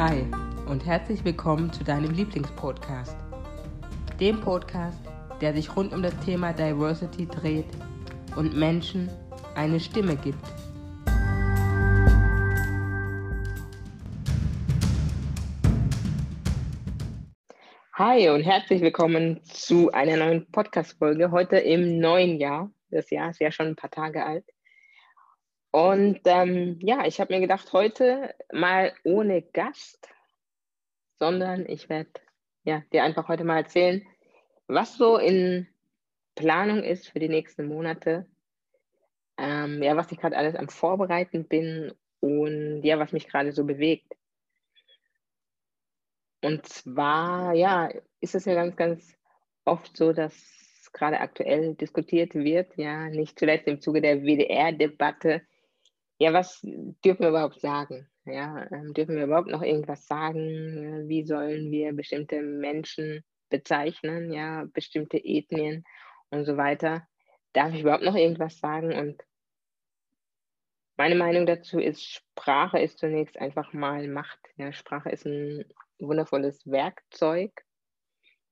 Hi und herzlich willkommen zu deinem Lieblingspodcast. Dem Podcast, der sich rund um das Thema Diversity dreht und Menschen eine Stimme gibt. Hi und herzlich willkommen zu einer neuen Podcast-Folge. Heute im neuen Jahr. Das Jahr ist ja schon ein paar Tage alt. Und ich habe mir gedacht, heute mal ohne Gast, sondern ich werde dir einfach heute mal erzählen, was so in Planung ist für die nächsten Monate, was ich gerade alles am Vorbereiten bin und was mich gerade so bewegt. Und zwar ist es ja ganz, ganz oft so, dass gerade aktuell diskutiert wird, nicht zuletzt im Zuge der WDR-Debatte, was dürfen wir überhaupt sagen? Dürfen wir überhaupt noch irgendwas sagen? Wie sollen wir bestimmte Menschen bezeichnen? Bestimmte Ethnien und so weiter. Darf ich überhaupt noch irgendwas sagen? Und meine Meinung dazu ist, Sprache ist zunächst einfach mal Macht. Sprache ist ein wundervolles Werkzeug,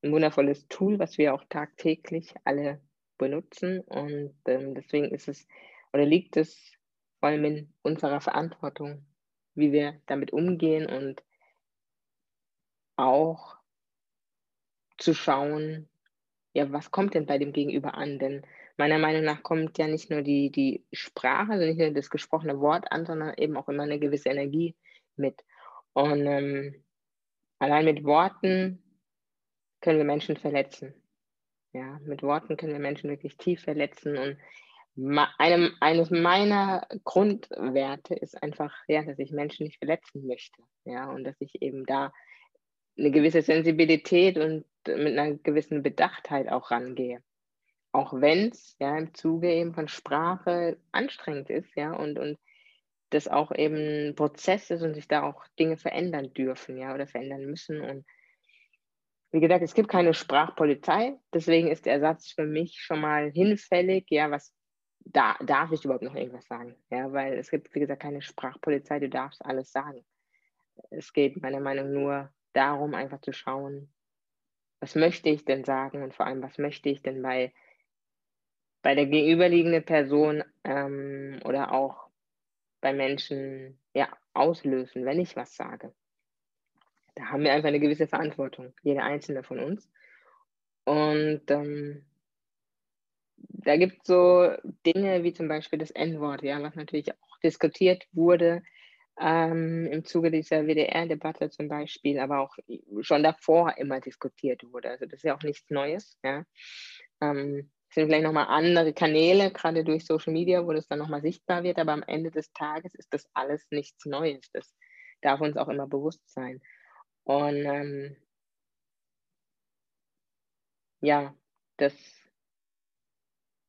ein wundervolles Tool, was wir auch tagtäglich alle benutzen. Und deswegen ist es oder liegt es vor allem in unserer Verantwortung, wie wir damit umgehen und auch zu schauen, was kommt denn bei dem Gegenüber an? Denn meiner Meinung nach kommt ja nicht nur die Sprache, also nicht nur das gesprochene Wort an, sondern eben auch immer eine gewisse Energie mit. Und allein mit Worten können wir Menschen verletzen. Mit Worten können wir Menschen wirklich tief verletzen. Und eines meiner Grundwerte ist einfach, dass ich Menschen nicht verletzen möchte. Und dass ich eben da eine gewisse Sensibilität und mit einer gewissen Bedachtheit auch rangehe. Auch wenn es im Zuge eben von Sprache anstrengend ist, und das auch eben ein Prozess ist und sich da auch Dinge verändern dürfen, oder verändern müssen. Und wie gesagt, es gibt keine Sprachpolizei, deswegen ist der Satz für mich schon mal hinfällig, was darf ich überhaupt noch irgendwas sagen? Weil es gibt, wie gesagt, keine Sprachpolizei, du darfst alles sagen. Es geht meiner Meinung nach nur darum, einfach zu schauen, was möchte ich denn sagen und vor allem, was möchte ich denn bei der gegenüberliegenden Person oder auch bei Menschen auslösen, wenn ich was sage. Da haben wir einfach eine gewisse Verantwortung, jeder Einzelne von uns. Und da gibt es so Dinge wie zum Beispiel das N-Wort, was natürlich auch diskutiert wurde im Zuge dieser WDR-Debatte zum Beispiel, aber auch schon davor immer diskutiert wurde. Also das ist ja auch nichts Neues. Es sind vielleicht nochmal andere Kanäle, gerade durch Social Media, wo das dann nochmal sichtbar wird, aber am Ende des Tages ist das alles nichts Neues. Das darf uns auch immer bewusst sein. Und das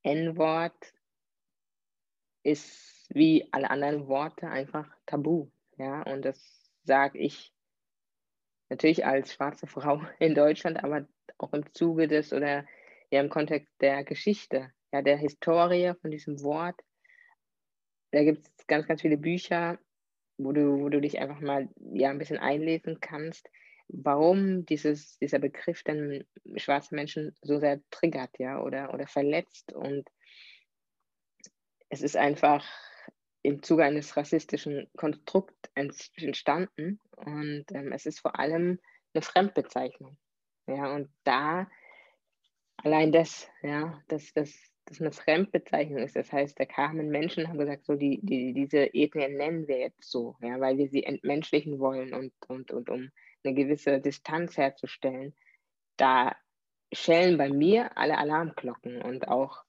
N-Wort ist wie alle anderen Worte einfach tabu. Und das sage ich natürlich als schwarze Frau in Deutschland, aber auch im Zuge des oder im Kontext der Geschichte, der Historie von diesem Wort. Da gibt es ganz, ganz viele Bücher, wo du dich einfach mal ein bisschen einlesen kannst, warum dieser Begriff dann schwarze Menschen so sehr triggert, oder verletzt. Und es ist einfach im Zuge eines rassistischen Konstrukts entstanden und es ist vor allem eine Fremdbezeichnung. Und da allein das, dass das eine Fremdbezeichnung ist. Das heißt, da kamen Menschen und haben gesagt, so diese Ethnien nennen wir jetzt so, weil wir sie entmenschlichen wollen und um eine gewisse Distanz herzustellen. Da schellen bei mir alle Alarmglocken. Und auch,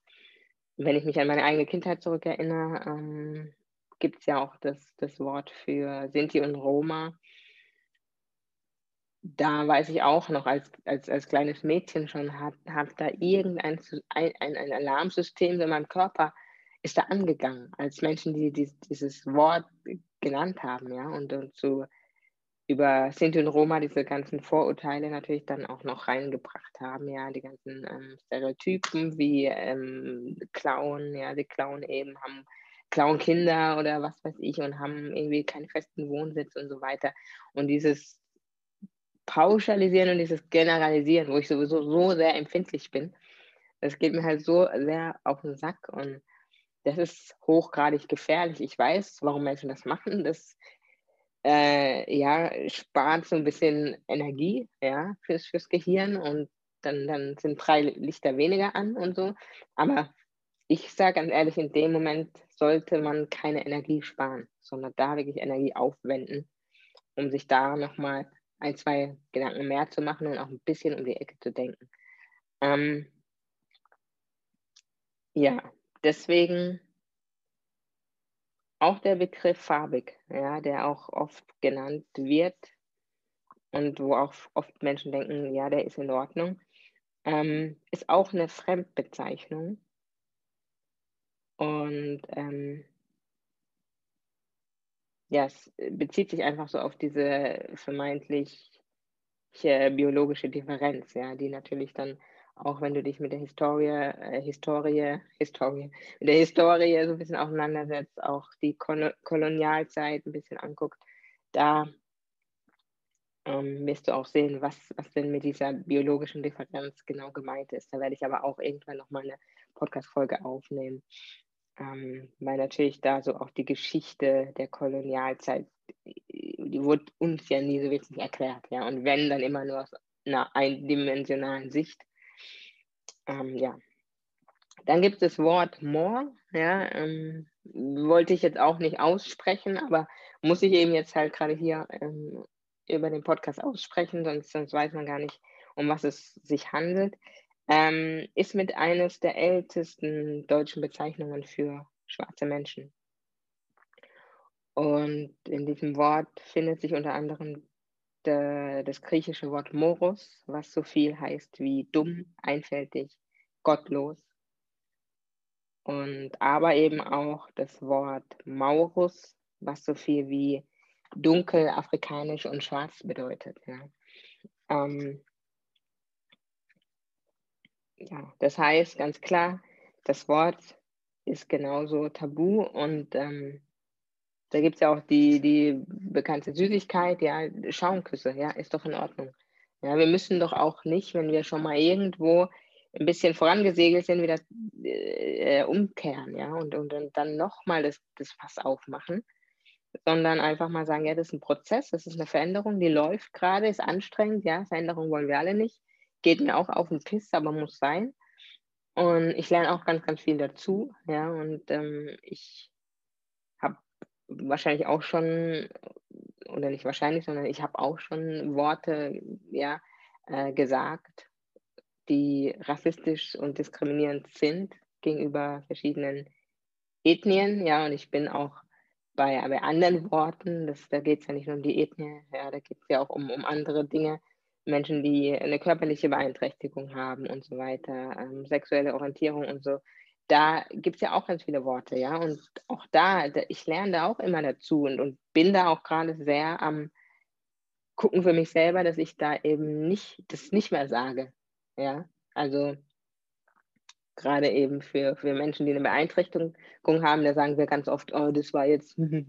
wenn ich mich an meine eigene Kindheit zurückerinnere, gibt es ja auch das Wort für Sinti und Roma. Da weiß ich auch noch, als kleines Mädchen schon, hat da irgendein ein Alarmsystem in meinem Körper, ist da angegangen, als Menschen, die dieses Wort genannt haben, und so über Sinti und Roma diese ganzen Vorurteile natürlich dann auch noch reingebracht haben, die ganzen Stereotypen wie Clown, die Clown eben haben klauen Kinder oder was weiß ich und haben irgendwie keinen festen Wohnsitz und so weiter. Und dieses Pauschalisieren und dieses Generalisieren, wo ich sowieso so sehr empfindlich bin, das geht mir halt so sehr auf den Sack und das ist hochgradig gefährlich. Ich weiß, warum Menschen das machen. Das spart so ein bisschen Energie fürs Gehirn und dann sind 3 Lichter weniger an und so. Aber ich sage ganz ehrlich, in dem Moment sollte man keine Energie sparen, sondern da wirklich Energie aufwenden, um sich da nochmal 1, 2 Gedanken mehr zu machen und auch ein bisschen um die Ecke zu denken. Deswegen auch der Begriff farbig, der auch oft genannt wird und wo auch oft Menschen denken, ja, der ist in Ordnung, ist auch eine Fremdbezeichnung. Und es bezieht sich einfach so auf diese vermeintliche biologische Differenz, die natürlich dann, auch wenn du dich mit der Historie so ein bisschen auseinandersetzt, auch die Kolonialzeit ein bisschen anguckst, da wirst du auch sehen, was denn mit dieser biologischen Differenz genau gemeint ist. Da werde ich aber auch irgendwann nochmal eine Podcast-Folge aufnehmen, weil natürlich da so auch die Geschichte der Kolonialzeit, die wurde uns ja nie so wirklich erklärt. Und wenn, dann immer nur aus einer eindimensionalen Sicht. Dann gibt es das Wort more, wollte ich jetzt auch nicht aussprechen, aber muss ich eben jetzt halt gerade hier über den Podcast aussprechen, sonst weiß man gar nicht, um was es sich handelt, ist mit eines der ältesten deutschen Bezeichnungen für schwarze Menschen. Und in diesem Wort findet sich unter anderem das griechische Wort Moros, was so viel heißt wie dumm, einfältig, gottlos. Und aber eben auch das Wort Maurus, was so viel wie dunkel, afrikanisch und schwarz bedeutet. Das heißt ganz klar, das Wort ist genauso tabu und da gibt es ja auch die bekannte Süßigkeit, Schaumküsse, ist doch in Ordnung. Wir müssen doch auch nicht, wenn wir schon mal irgendwo ein bisschen vorangesegelt sind, wieder umkehren, und dann nochmal das Fass aufmachen, sondern einfach mal sagen, das ist ein Prozess, das ist eine Veränderung, die läuft gerade, ist anstrengend, Veränderung wollen wir alle nicht, geht mir auch auf den Piss, aber muss sein. Und ich lerne auch ganz, ganz viel dazu, und ich habe wahrscheinlich auch schon, oder nicht wahrscheinlich, sondern ich habe auch schon Worte gesagt, die rassistisch und diskriminierend sind gegenüber verschiedenen Ethnien, und ich bin auch bei anderen Worten, da geht es ja nicht nur um die Ethnie, da geht es ja auch um andere Dinge, Menschen, die eine körperliche Beeinträchtigung haben und so weiter, sexuelle Orientierung und so. Da gibt es ja auch ganz viele Worte, und auch ich lerne da auch immer dazu und bin da auch gerade sehr am Gucken für mich selber, dass ich da eben nicht mehr sage, also gerade eben für Menschen, die eine Beeinträchtigung haben, da sagen wir ganz oft, oh, das war jetzt, und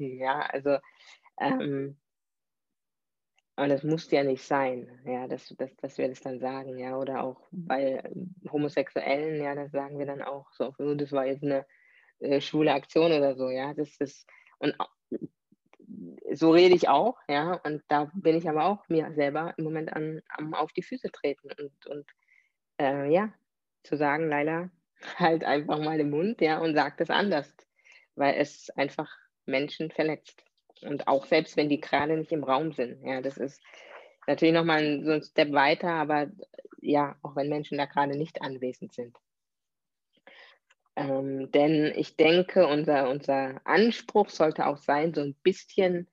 das muss ja nicht sein, dass wir das dann sagen, oder auch bei Homosexuellen, das sagen wir dann auch so, das war jetzt eine schwule Aktion oder so, das ist, und so rede ich auch, und da bin ich aber auch mir selber im Moment am auf die Füße treten und zu sagen, Layla, halt einfach mal den Mund, und sag das anders, weil es einfach Menschen verletzt. Und auch selbst, wenn die gerade nicht im Raum sind. Das ist natürlich nochmal so ein Step weiter, aber auch wenn Menschen da gerade nicht anwesend sind. Denn ich denke, unser Anspruch sollte auch sein, so ein bisschen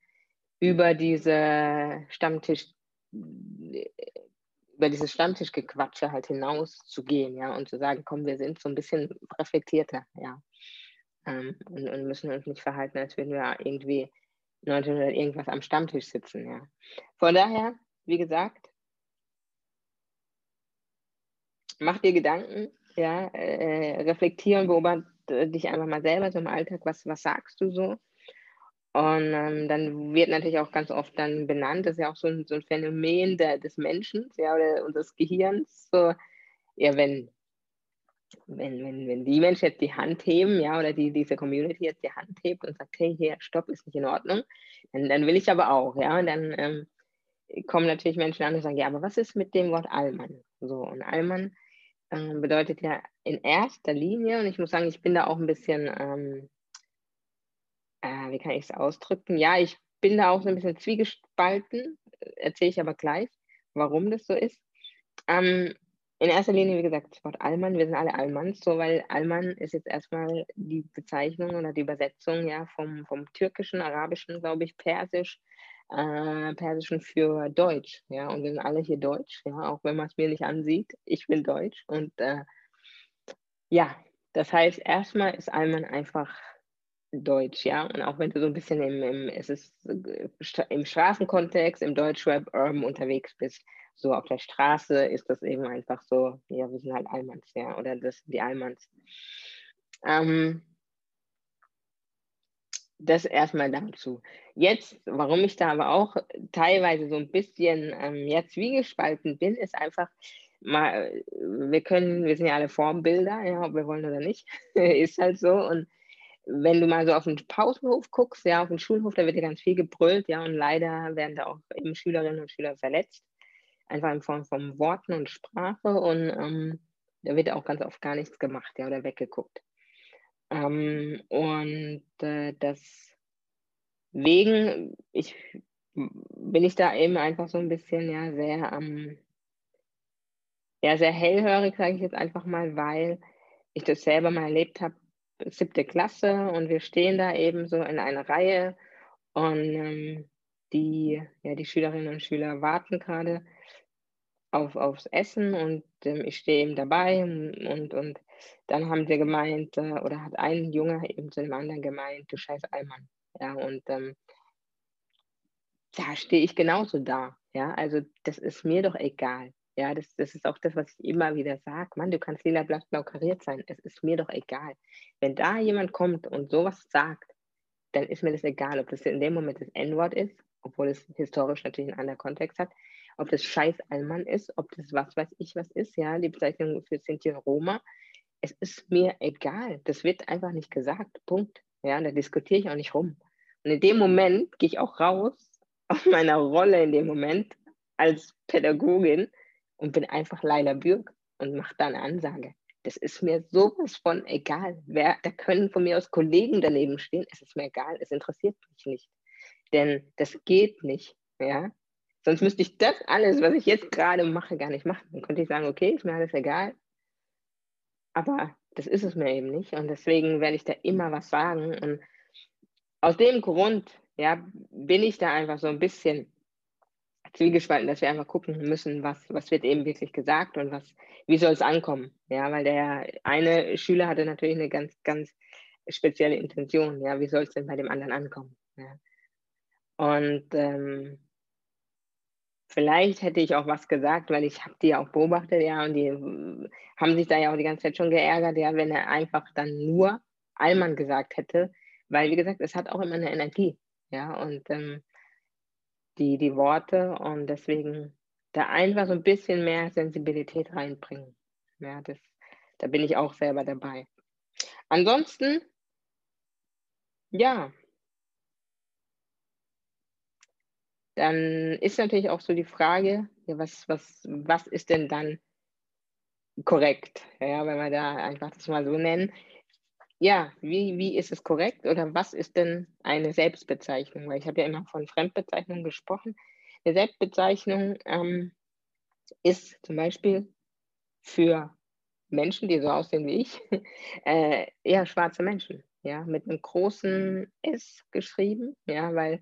über dieses Stammtischgequatsche halt hinaus zu gehen, und zu sagen, komm, wir sind so ein bisschen reflektierter, und müssen uns nicht verhalten, als würden wir irgendwie 1900 irgendwas am Stammtisch sitzen, Von daher, wie gesagt, mach dir Gedanken, reflektier und beobachte dich einfach mal selber so im Alltag, was sagst du so? Und dann wird natürlich auch ganz oft dann benannt, das ist ja auch so ein Phänomen des Menschen, ja, oder unseres Gehirns, so, ja, wenn die Menschen jetzt die Hand heben, ja, oder diese Community jetzt die Hand hebt und sagt, hey, hier, stopp, ist nicht in Ordnung, dann will ich aber auch, ja, und dann kommen natürlich Menschen an und sagen, ja, aber was ist mit dem Wort Allmann? So, und Allmann bedeutet ja in erster Linie, und ich muss sagen, ich bin da auch ein bisschen, wie kann ich es ausdrücken? Ja, ich bin da auch so ein bisschen zwiegespalten, erzähle ich aber gleich, warum das so ist. In erster Linie, wie gesagt, das Wort Allmann, wir sind alle Allmanns, so, weil Allmann ist jetzt erstmal die Bezeichnung oder die Übersetzung, ja, vom Türkischen, Arabischen, glaube ich, Persischen für Deutsch, ja, und wir sind alle hier Deutsch, ja, auch wenn man es mir nicht ansieht, ich bin Deutsch und ja, das heißt, erstmal ist Allmann einfach Deutsch, ja, und auch wenn du so ein bisschen im Straßenkontext, im Deutschrap Urban unterwegs bist, so auf der Straße ist das eben einfach so, ja, wir sind halt Allmanns, ja, oder das sind die Allmanns. Das erstmal dazu. Jetzt, warum ich da aber auch teilweise so ein bisschen zwiegespalten bin, ist einfach, mal, wir sind ja alle Vorbilder, ja, ob wir wollen oder nicht, ist halt so. Und wenn du mal so auf den Pausenhof guckst, ja, auf den Schulhof, da wird ja ganz viel gebrüllt, ja, und leider werden da auch eben Schülerinnen und Schüler verletzt, einfach in Form von Worten und Sprache, und da wird auch ganz oft gar nichts gemacht, ja, oder weggeguckt. Deswegen bin ich da eben einfach so ein bisschen, ja, sehr hellhörig, sage ich jetzt einfach mal, weil ich das selber mal erlebt habe, 7. Klasse, und wir stehen da eben so in einer Reihe und die Schülerinnen und Schüler warten gerade aufs Essen und ich stehe eben dabei und dann haben sie gemeint, oder hat ein Junge eben zu dem anderen gemeint, du scheiß Allmann, ja, und da stehe ich genauso da, ja, also das ist mir doch egal, ja, das ist auch das, was ich immer wieder sage, Mann, du kannst lila, blatt, blau kariert sein, es ist mir doch egal. Wenn da jemand kommt und sowas sagt, dann ist mir das egal, ob das in dem Moment das N-Wort ist, obwohl es historisch natürlich einen anderen Kontext hat, ob das scheiß Allmann ist, ob das was weiß ich was ist, ja, die Bezeichnung für Sinti und Roma, es ist mir egal, das wird einfach nicht gesagt, Punkt, ja, da diskutiere ich auch nicht rum. Und in dem Moment gehe ich auch raus aus meiner Rolle in dem Moment als Pädagogin und bin einfach Layla Buerk und mache da eine Ansage. Das ist mir sowas von egal. Da können von mir aus Kollegen daneben stehen, es ist mir egal, es interessiert mich nicht. Denn das geht nicht, ja. Sonst müsste ich das alles, was ich jetzt gerade mache, gar nicht machen. Dann könnte ich sagen, okay, ist mir alles egal. Aber das ist es mir eben nicht. Und deswegen werde ich da immer was sagen. Und aus dem Grund, ja, bin ich da einfach so ein bisschen zwiegespalten, dass wir einfach gucken müssen, was wird eben wirklich gesagt und wie soll es ankommen. Ja, weil der eine Schüler hatte natürlich eine ganz, ganz spezielle Intention. Ja, wie soll es denn bei dem anderen ankommen? Ja. Und vielleicht hätte ich auch was gesagt, weil ich habe die ja auch beobachtet, ja, und die haben sich da ja auch die ganze Zeit schon geärgert, ja, wenn er einfach dann nur Allmann gesagt hätte, weil, wie gesagt, es hat auch immer eine Energie, ja, und die Worte, und deswegen da einfach so ein bisschen mehr Sensibilität reinbringen, ja, da bin ich auch selber dabei. Ansonsten, ja, dann ist natürlich auch so die Frage, ja, was ist denn dann korrekt? Ja, wenn wir da einfach das mal so nennen. Ja, wie ist es korrekt oder was ist denn eine Selbstbezeichnung? Weil ich habe ja immer von Fremdbezeichnung gesprochen. Eine Selbstbezeichnung ist zum Beispiel für Menschen, die so aussehen wie ich, eher schwarze Menschen, ja, mit einem großen S geschrieben, ja, weil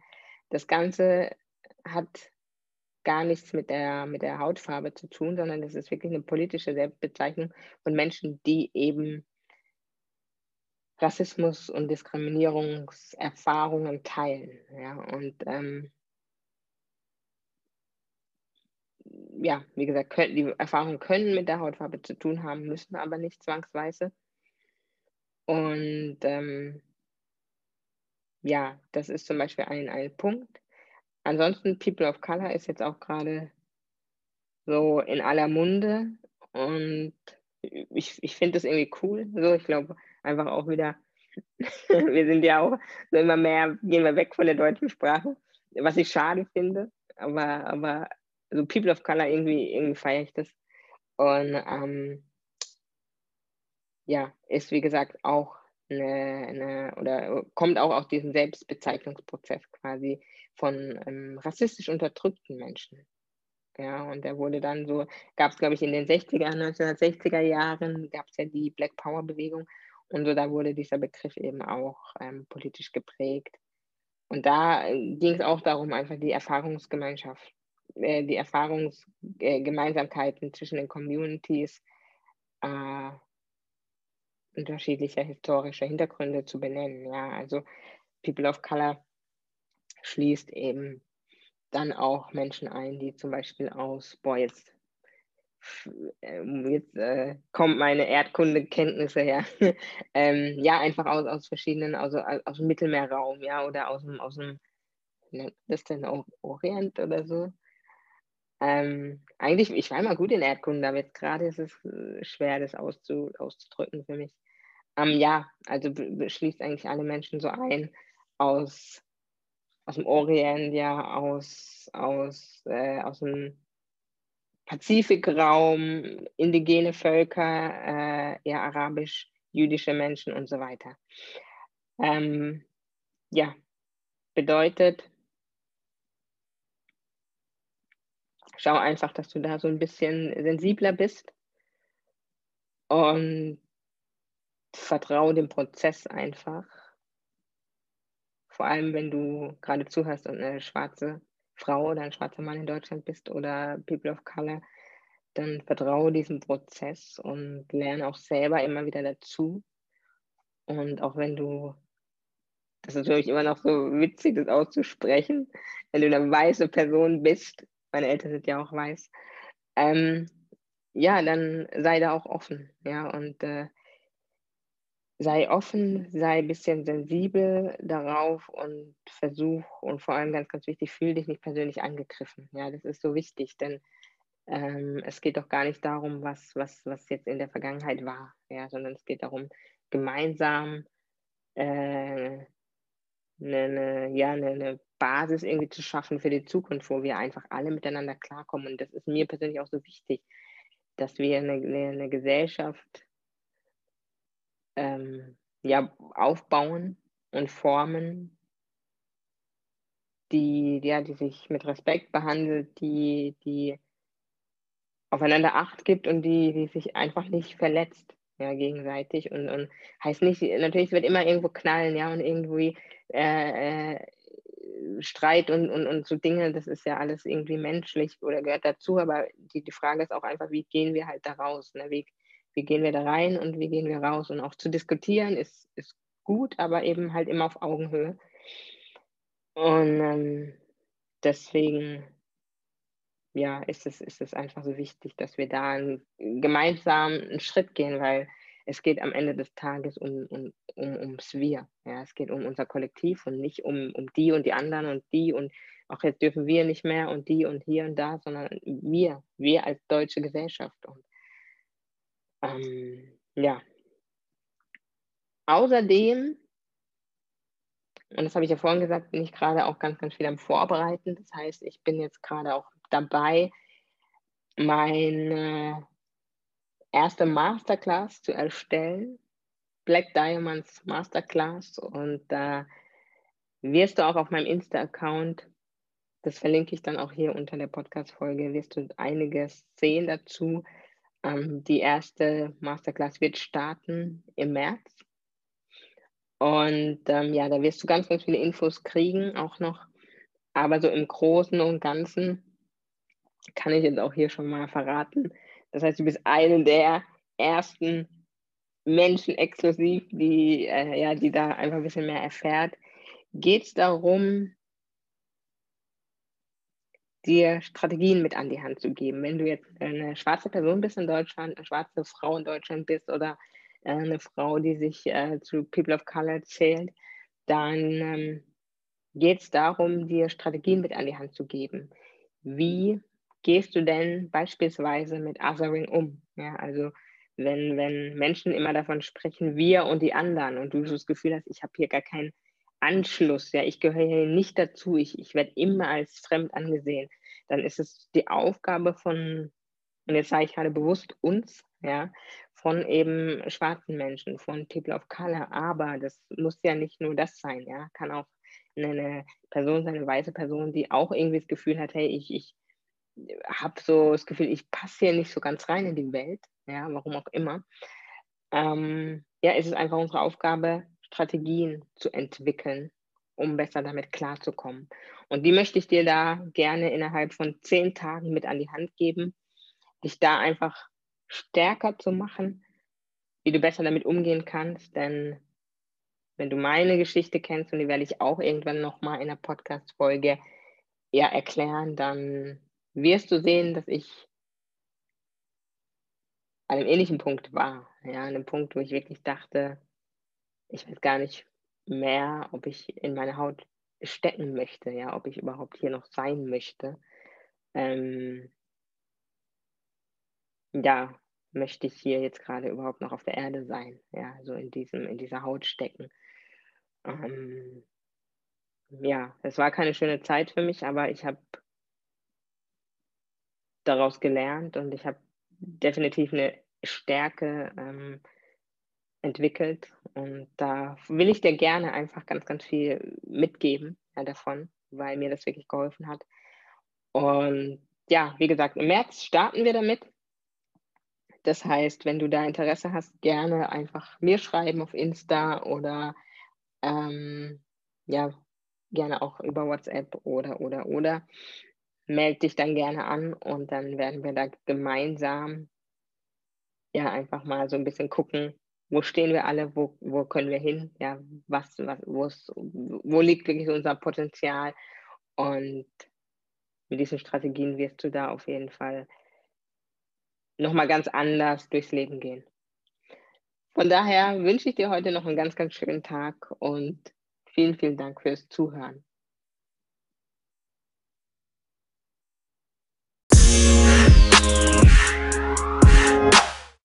das Ganze hat gar nichts mit der Hautfarbe zu tun, sondern das ist wirklich eine politische Selbstbezeichnung von Menschen, die eben Rassismus und Diskriminierungserfahrungen teilen. Ja, und ja, wie gesagt, die Erfahrungen können mit der Hautfarbe zu tun haben, müssen aber nicht zwangsweise. Und ja, das ist zum Beispiel ein Punkt. Ansonsten, People of Color ist jetzt auch gerade so in aller Munde und ich finde das irgendwie cool. So, ich glaube einfach auch wieder, wir sind ja auch so immer mehr, gehen wir weg von der deutschen Sprache, was ich schade finde, aber so People of Color, irgendwie feiere ich das. Und ja, ist wie gesagt auch oder kommt auch aus diesem Selbstbezeichnungsprozess quasi von rassistisch unterdrückten Menschen. Ja, und der wurde dann so, gab es glaube ich in den 1960er Jahren, gab es ja die Black Power Bewegung und so, da wurde dieser Begriff eben auch politisch geprägt. Und da ging es auch darum, einfach die Erfahrungsgemeinsamkeiten zwischen den Communities unterschiedlicher historischer Hintergründe zu benennen. Ja, also People of Color schließt eben dann auch Menschen ein, die zum Beispiel aus, jetzt kommt meine Erdkundekenntnisse her, ja, einfach aus verschiedenen, also aus dem Mittelmeerraum, ja, oder aus dem das ist denn Orient oder so. Eigentlich, ich war immer gut in Erdkunde, aber jetzt gerade ist es schwer, das auszudrücken für mich. Ja, also schließt eigentlich alle Menschen so ein, aus dem Orient, ja, aus dem Pazifikraum, indigene Völker, ja, arabisch-jüdische Menschen und so weiter. Ja, bedeutet, schau einfach, dass du da so ein bisschen sensibler bist und vertraue dem Prozess einfach. Vor allem, wenn du gerade zuhörst und eine schwarze Frau oder ein schwarzer Mann in Deutschland bist oder People of Color, dann vertraue diesem Prozess und lerne auch selber immer wieder dazu. Und auch wenn du, das ist natürlich immer noch so witzig, das auszusprechen, wenn du eine weiße Person bist, meine Eltern sind ja auch weiß, ja, dann sei da auch offen, ja, und sei offen, sei ein bisschen sensibel darauf und versuch, und vor allem ganz, ganz wichtig, fühl dich nicht persönlich angegriffen. Ja, das ist so wichtig, denn es geht doch gar nicht darum, was jetzt in der Vergangenheit war, ja, sondern es geht darum, gemeinsam eine Basis irgendwie zu schaffen für die Zukunft, wo wir einfach alle miteinander klarkommen. Und das ist mir persönlich auch so wichtig, dass wir eine Gesellschaft ja, aufbauen und formen, die sich mit Respekt behandelt, die aufeinander Acht gibt und die sich einfach nicht verletzt, ja, gegenseitig. Und heißt nicht, natürlich wird immer irgendwo knallen, ja, und irgendwie Streit und so Dinge, das ist ja alles irgendwie menschlich oder gehört dazu, aber die Frage ist auch einfach, wie gehen wir halt da raus, ne? Wie gehen wir da rein und wie gehen wir raus? Und auch zu diskutieren ist gut, aber eben halt immer auf Augenhöhe. Und deswegen, ja, ist es einfach so wichtig, dass wir da gemeinsam einen Schritt gehen, weil es geht am Ende des Tages ums Wir. Ja? Es geht um unser Kollektiv und nicht um die und die anderen und die und auch jetzt dürfen wir nicht mehr und die und hier und da, sondern wir als deutsche Gesellschaft. Und ja, außerdem, und das habe ich ja vorhin gesagt, bin ich gerade auch ganz, ganz viel am Vorbereiten. Das heißt, ich bin jetzt gerade auch dabei, meine erste Masterclass zu erstellen, Black Diamonds Masterclass. Und da wirst du auch auf meinem Insta-Account, das verlinke ich dann auch hier unter der Podcast-Folge, wirst du einiges sehen dazu. Die erste Masterclass wird starten im März. Und ja, da wirst du ganz, ganz viele Infos kriegen, auch noch. Aber so im Großen und Ganzen kann ich jetzt auch hier schon mal verraten. Das heißt, du bist einer der ersten Menschen exklusiv, die da einfach ein bisschen mehr erfährt. Geht es darum, dir Strategien mit an die Hand zu geben. Wenn du jetzt eine schwarze Person bist in Deutschland, eine schwarze Frau in Deutschland bist oder eine Frau, die sich zu People of Color zählt, dann geht es darum, dir Strategien mit an die Hand zu geben. Wie gehst du denn beispielsweise mit Othering um? Ja, also wenn Menschen immer davon sprechen, wir und die anderen, und du so das Gefühl hast, ich habe hier gar keinen Anschluss, ja, ich gehöre hier nicht dazu, ich werde immer als fremd angesehen, dann ist es die Aufgabe von, und jetzt sage ich gerade bewusst uns, ja, von eben schwarzen Menschen, von People of Color, aber das muss ja nicht nur das sein, ja, kann auch eine Person sein, eine weiße Person, die auch irgendwie das Gefühl hat, hey, ich habe so das Gefühl, ich passe hier nicht so ganz rein in die Welt, ja, warum auch immer. Ja, es ist einfach unsere Aufgabe, Strategien zu entwickeln, um besser damit klarzukommen. Und die möchte ich dir da gerne innerhalb von 10 Tagen mit an die Hand geben, dich da einfach stärker zu machen, wie du besser damit umgehen kannst, denn wenn du meine Geschichte kennst, und die werde ich auch irgendwann nochmal in der Podcast-Folge eher erklären, dann wirst du sehen, dass ich an einem ähnlichen Punkt war, ja, an einem Punkt, wo ich wirklich dachte, ich weiß gar nicht mehr, ob ich in meine Haut stecken möchte, ja, ob ich überhaupt hier noch sein möchte. Ja, möchte ich hier jetzt gerade überhaupt noch auf der Erde sein, ja, so in dieser Haut stecken. Ja, es war keine schöne Zeit für mich, aber ich habe daraus gelernt und ich habe definitiv eine Stärke entwickelt, und da will ich dir gerne einfach ganz, ganz viel mitgeben, ja, davon, weil mir das wirklich geholfen hat. Und ja, wie gesagt, im März starten wir damit. Das heißt, wenn du da Interesse hast, gerne einfach mir schreiben auf Insta oder ja, gerne auch über WhatsApp oder. Meld dich dann gerne an, und dann werden wir da gemeinsam ja einfach mal so ein bisschen gucken, wo stehen wir alle, wo können wir hin, ja, wo liegt wirklich unser Potenzial, und mit diesen Strategien wirst du da auf jeden Fall nochmal ganz anders durchs Leben gehen. Von daher wünsche ich dir heute noch einen ganz, ganz schönen Tag und vielen, vielen Dank fürs Zuhören.